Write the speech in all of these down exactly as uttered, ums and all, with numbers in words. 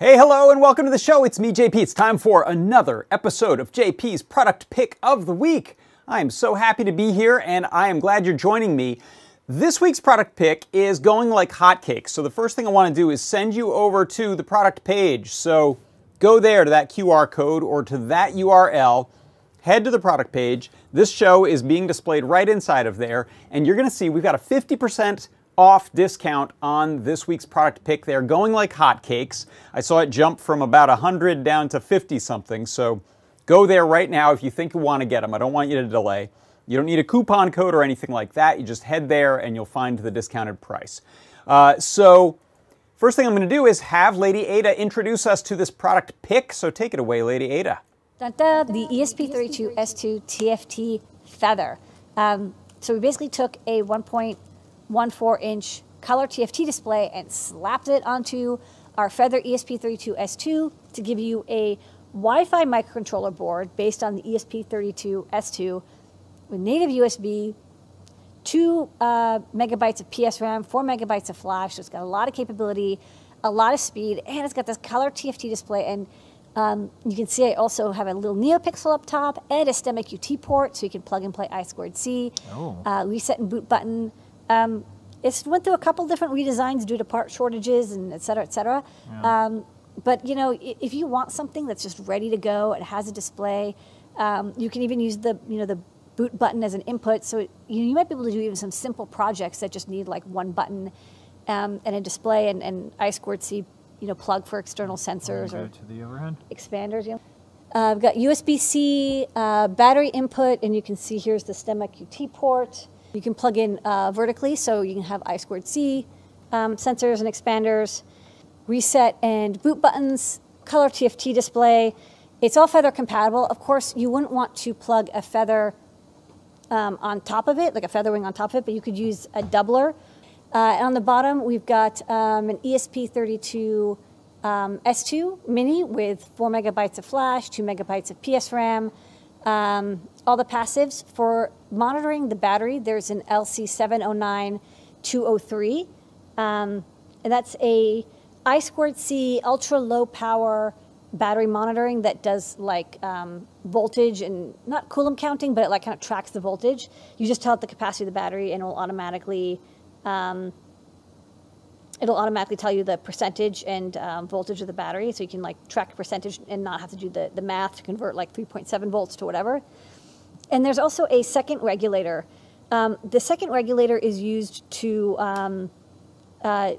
Hey, hello, and welcome to the show. It's me, J P. It's time for another episode of J P's Product Pick of the Week. I am so happy to be here, and I am glad you're joining me. This week's product pick is going like hotcakes. So the first thing I want to do is send you over to the product page. So go there to that Q R code or to that U R L, head to the product page. This show is being displayed right inside of there, and you're going to see we've got a fifty percent off discount on this week's product pick. They're going like hotcakes. I saw it jump from about one hundred down to fifty something, so go there right now if you think you want to get them. I don't want you to delay. You don't need a coupon code or anything like that. You just head there and you'll find the discounted price. Uh, so first thing I'm going to do is have Lady Ada introduce us to this product pick, so take it away, Lady Ada. Dun, dun, the E S P thirty-two S two T F T Feather. Um, so we basically took a one point one four inch color T F T display and slapped it onto our Feather E S P thirty-two S two to give you a Wi-Fi microcontroller board based on the E S P thirty-two S two with native U S B, two uh, megabytes of P S RAM, four megabytes of flash. So it's got a lot of capability, a lot of speed, and it's got this color T F T display. And um, you can see I also have a little NeoPixel up top and a STEMMA Q T port, so you can plug and play I squared C, oh. uh, reset and boot button. Um, it's went through a couple different redesigns due to part shortages and et cetera, et cetera. Yeah. Um, but you know, if you want something that's just ready to go, it has a display. Um, you can even use the you know the boot button as an input. So it, you know, you might be able to do even some simple projects that just need like one button um, and a display and, and I squared C you know plug for external sensors or to the overhead expanders. You know. uh, I've got U S B C uh, battery input, and you can see here's the STEMMA Q T port. You can plug in uh, vertically, so you can have I squared C um, sensors and expanders, reset and boot buttons, color T F T display. It's all Feather compatible. Of course, you wouldn't want to plug a Feather um, on top of it, like a Feather wing on top of it, but you could use a doubler. Uh, and on the bottom, we've got um, an E S P thirty-two um, S two Mini with four megabytes of flash, two megabytes of P S RAM, Um, all the passives. For monitoring the battery, there's an L C seven oh nine two oh three, um, and that's a I squared C ultra low power battery monitoring that does like um, voltage and not Coulomb counting, but it like kind of tracks the voltage. You just tell it the capacity of the battery, and it'll automatically um, it'll automatically tell you the percentage and um, voltage of the battery, so you can like track percentage and not have to do the, the math to convert like three point seven volts to whatever. And there's also a second regulator. Um, the second regulator is used to um, uh,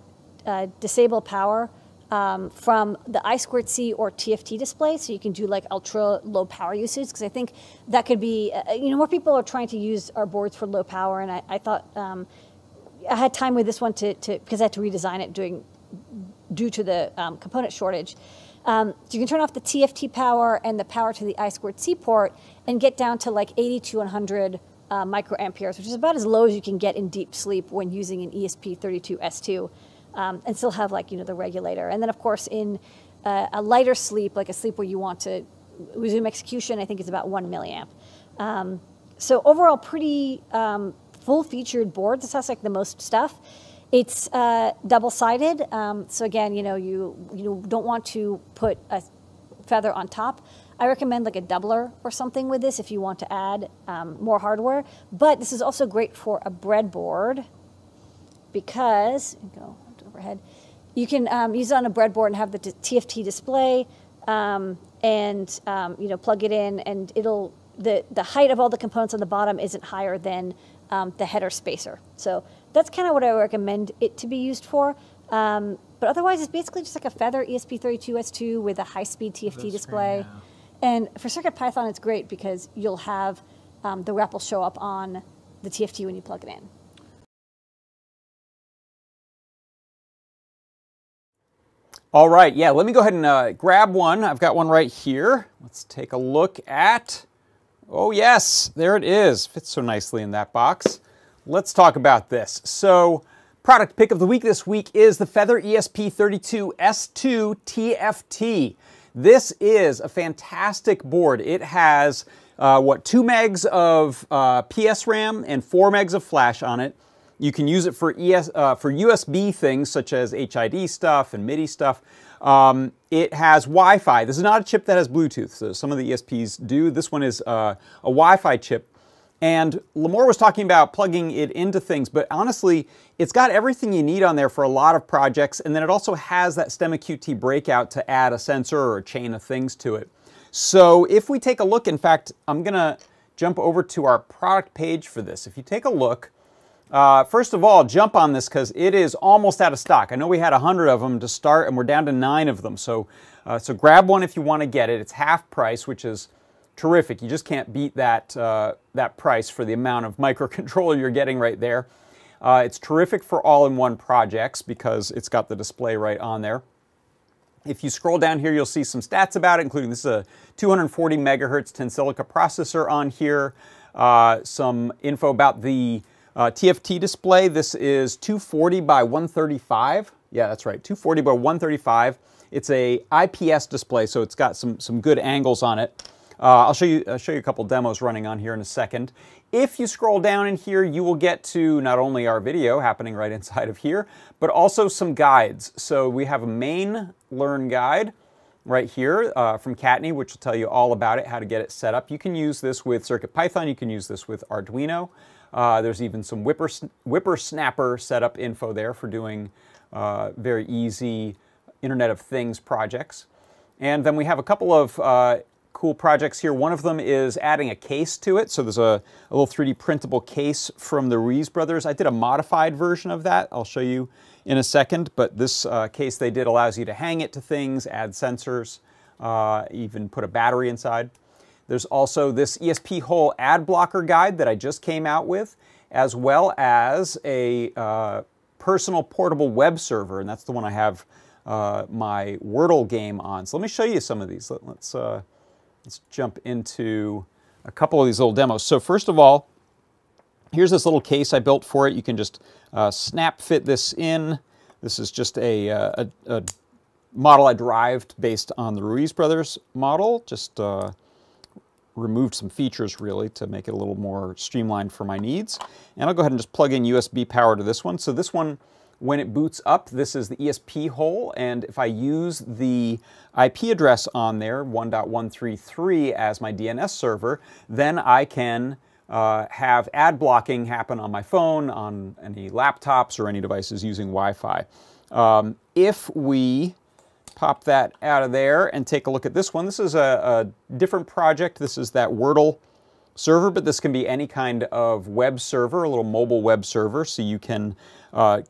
uh, disable power um, from the I squared C or T F T display, so you can do like ultra low power usage, because I think that could be, uh, you know, more people are trying to use our boards for low power, and I, I thought, um, I had time with this one to, to because I had to redesign it during, due to the um, component shortage. Um, so you can turn off the T F T power and the power to the I squared C port and get down to like eighty to one hundred uh, microamperes, which is about as low as you can get in deep sleep when using an E S P thirty-two S two, um, and still have like, you know, the regulator. And then of course in uh, a lighter sleep, like a sleep where you want to resume execution, I think it's about one milliamp. Um, so overall pretty, um, full-featured board. This has like the most stuff. It's uh, double-sided, um, so again, you know, you you don't want to put a Feather on top. I recommend like a doubler or something with this if you want to add um, more hardware. But this is also great for a breadboard because go overhead. You can um, use it on a breadboard and have the T F T display, um, and um, you know, plug it in, and it'll the the height of all the components on the bottom isn't higher than Um, the header spacer. So that's kind of what I recommend it to be used for. Um, but otherwise, it's basically just like a Feather E S P thirty-two S two with a high-speed T F T display. Screen, yeah. And for CircuitPython, it's great because you'll have um, the R E P L show up on the T F T when you plug it in. All right, yeah, let me go ahead and uh, grab one. I've got one right here. Let's take a look at... Oh yes, there it is. Fits so nicely in that box. Let's talk about this. So, product pick of the week this week is the Feather E S P thirty-two S two T F T. This is a fantastic board. It has, uh, what, two megs of uh, P S RAM and four megs of flash on it. You can use it for E S, uh, for U S B things such as H I D stuff and MIDI stuff. Um, it has Wi-Fi. This is not a chip that has Bluetooth, so some of the E S Ps do. This one is uh, a Wi-Fi chip. And Lamore was talking about plugging it into things, but honestly, it's got everything you need on there for a lot of projects, and then it also has that STEMMA Q T breakout to add a sensor or a chain of things to it. So if we take a look, in fact, I'm gonna jump over to our product page for this. If you take a look, uh, first of all, jump on this because it is almost out of stock. I know we had a hundred of them to start, and we're down to nine of them, so, uh, so grab one if you wanna get it. It's half price, which is terrific. You just can't beat that, uh, that price for the amount of microcontroller you're getting right there. Uh, it's terrific for all-in-one projects because it's got the display right on there. If you scroll down here, you'll see some stats about it, including this is a two hundred forty megahertz Tensilica processor on here, uh, some info about the uh, T F T display. This is two forty by one thirty-five. Yeah, that's right, two forty by one thirty-five. It's a I P S display, so it's got some, some good angles on it. Uh, I'll show you, I'll show you a couple demos running on here in a second. If you scroll down in here, you will get to not only our video happening right inside of here, but also some guides. So we have a main learn guide right here uh, from Catney, which will tell you all about it, how to get it set up. You can use this with CircuitPython, you can use this with Arduino. Uh, there's even some whipper, whippersnapper setup info there for doing uh, very easy Internet of Things projects. And then we have a couple of uh, cool projects here. One of them is adding a case to it. So there's a, a little three D printable case from the Ruiz Brothers. I did a modified version of that. I'll show you in a second, but this uh, case they did allows you to hang it to things, add sensors, uh, even put a battery inside. There's also this E S P Hole ad blocker guide that I just came out with, as well as a uh, personal portable web server, and that's the one I have uh, my Wordle game on. So let me show you some of these. Let, let's uh, Let's jump into a couple of these little demos. So first of all, here's this little case I built for it. You can just uh, snap fit this in. This is just a, a, a model I derived based on the Ruiz Brothers model. Just uh, removed some features really to make it a little more streamlined for my needs. And I'll go ahead and just plug in U S B power to this one. So this one, when it boots up, this is the E S P hole, and if I use the I P address on there, one dot one thirty-three, as my D N S server, then I can uh, have ad blocking happen on my phone, on any laptops, or any devices using Wi-Fi. Um, if we pop that out of there and take a look at this one, this is a, a different project. This is that Wordle server, but this can be any kind of web server, a little mobile web server, so you can uh,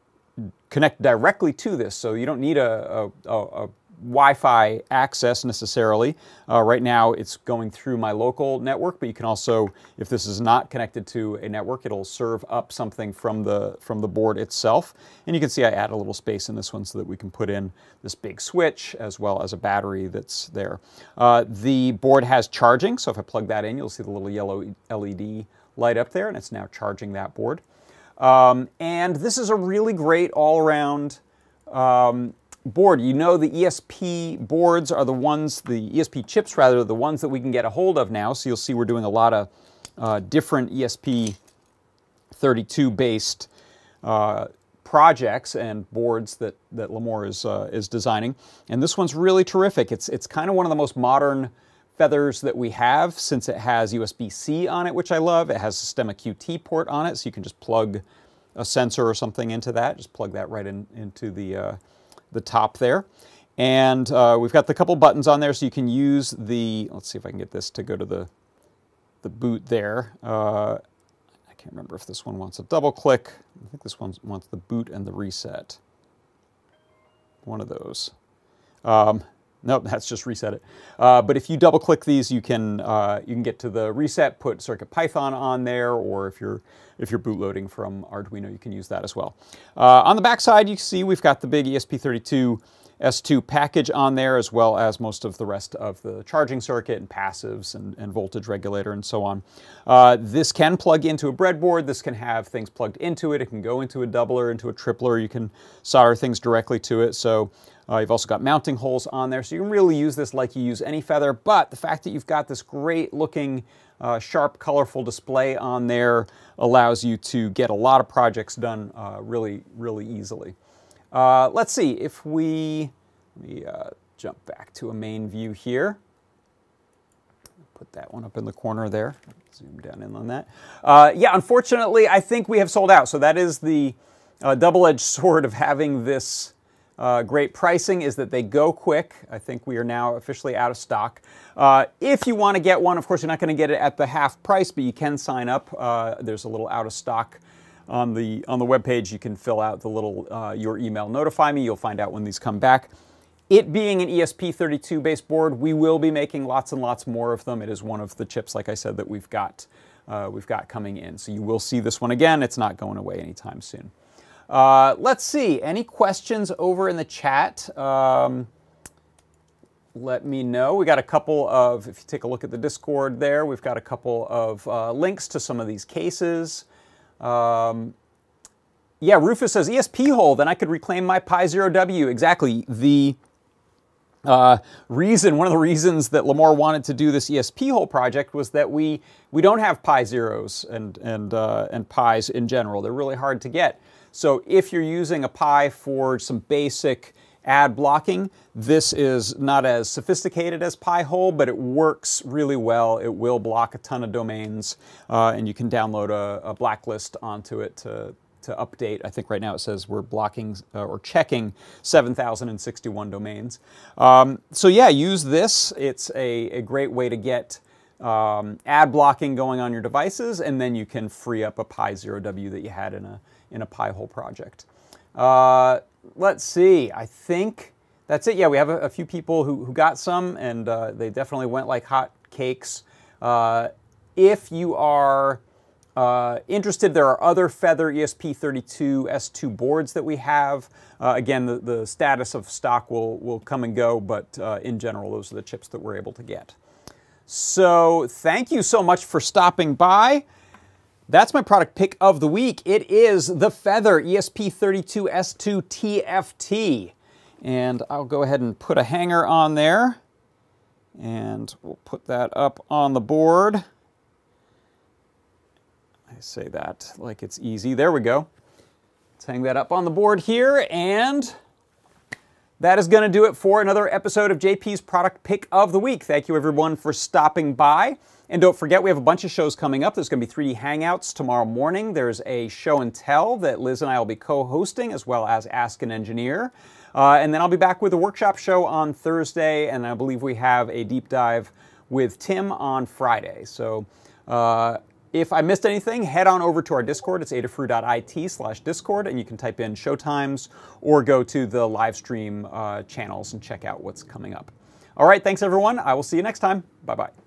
connect directly to this, so you don't need a, a, a, a Wi-Fi access necessarily. Uh, right now it's going through my local network, but you can also, if this is not connected to a network, it'll serve up something from the, from the board itself. And you can see I add a little space in this one so that we can put in this big switch as well as a battery that's there. Uh, the board has charging, so if I plug that in, you'll see the little yellow L E D light up there, and it's now charging that board. Um, and this is a really great all-around um, board. You know, the E S P boards are the ones, the E S P chips rather, are the ones that we can get a hold of now. So you'll see we're doing a lot of uh, different E S P thirty-two based uh, projects and boards that, that Lamore is, uh, is designing. And this one's really terrific. It's, it's kind of one of the most modern Feathers that we have, since it has U S B C on it, which I love. It has a STEMMA Q T port on it, so you can just plug a sensor or something into that. Just plug that right in, into the, uh, the top there. And uh, we've got the couple buttons on there, so you can use the, let's see if I can get this to go to the, the boot there. Uh, I can't remember if this one wants a double click. I think this one wants the boot and the reset. One of those. Um, Nope, that's just reset it. Uh, but if you double click these, you can uh, you can get to the reset, put CircuitPython on there, or if you're if you're bootloading from Arduino, you can use that as well. Uh, on the back side, you can see we've got the big E S P thirty-two S two package on there, as well as most of the rest of the charging circuit and passives and, and voltage regulator and so on. Uh, this can plug into a breadboard. This can have things plugged into it. It can go into a doubler, into a tripler. You can solder things directly to it. So uh, you've also got mounting holes on there. So you can really use this like you use any Feather, but the fact that you've got this great looking Uh, sharp, colorful display on there allows you to get a lot of projects done uh, really, really easily. Uh, let's see if we, let me uh, jump back to a main view here. Put that one up in the corner there. Zoom down in on that. Uh, yeah, unfortunately, I think we have sold out. So that is the uh, double-edged sword of having this Uh, great pricing, is that they go quick. I think we are now officially out of stock. Uh, if you want to get one, of course, you're not going to get it at the half price, but you can sign up. Uh, there's a little out of stock on the on the webpage. You can fill out the little uh, your email notify me. You'll find out when these come back. It being an E S P thirty-two based board, we will be making lots and lots more of them. It is one of the chips, like I said, that we've got uh, we've got coming in. So you will see this one again. It's not going away anytime soon. Uh, let's see, any questions over in the chat? Um, let me know. We got a couple of, if you take a look at the Discord there, we've got a couple of uh, links to some of these cases. Um, yeah, Rufus says, E S P hole, then I could reclaim my Pi Zero W. Exactly. The uh, reason, one of the reasons that Lamar wanted to do this E S P hole project was that we, we don't have Pi Zeros and, and, uh, and Pis in general. They're really hard to get. So if you're using a Pi for some basic ad blocking, this is not as sophisticated as Pi Hole, but it works really well. It will block a ton of domains, uh, and you can download a, a blacklist onto it to, to update. I think right now it says we're blocking uh, or checking seven thousand sixty-one domains. Um, so yeah, use this. It's a, a great way to get um, ad blocking going on your devices, and then you can free up a Pi Zero W that you had in a in a Pi Hole project. Uh, let's see, I think that's it. Yeah, we have a, a few people who, who got some, and uh, they definitely went like hot cakes. Uh, if you are uh, interested, there are other Feather E S P thirty-two S two boards that we have. Uh, again, the, the status of stock will, will come and go, but uh, in general, those are the chips that we're able to get. So thank you so much for stopping by. That's my product pick of the week. It is the Feather E S P thirty-two S two T F T. And I'll go ahead and put a hanger on there. And we'll put that up on the board. I say that like it's easy. There we go. Let's hang that up on the board here. And that is going to do it for another episode of J P's Product Pick of the Week. Thank you, everyone, for stopping by. And don't forget, we have a bunch of shows coming up. There's going to be three D Hangouts tomorrow morning. There's a show and tell that Liz and I will be co-hosting, as well as Ask an Engineer. Uh, and then I'll be back with a workshop show on Thursday, and I believe we have a deep dive with Tim on Friday. So uh, if I missed anything, head on over to our Discord. It's adafruit dot I T slash Discord, and you can type in showtimes or go to the live stream uh, channels and check out what's coming up. All right, thanks, everyone. I will see you next time. Bye-bye.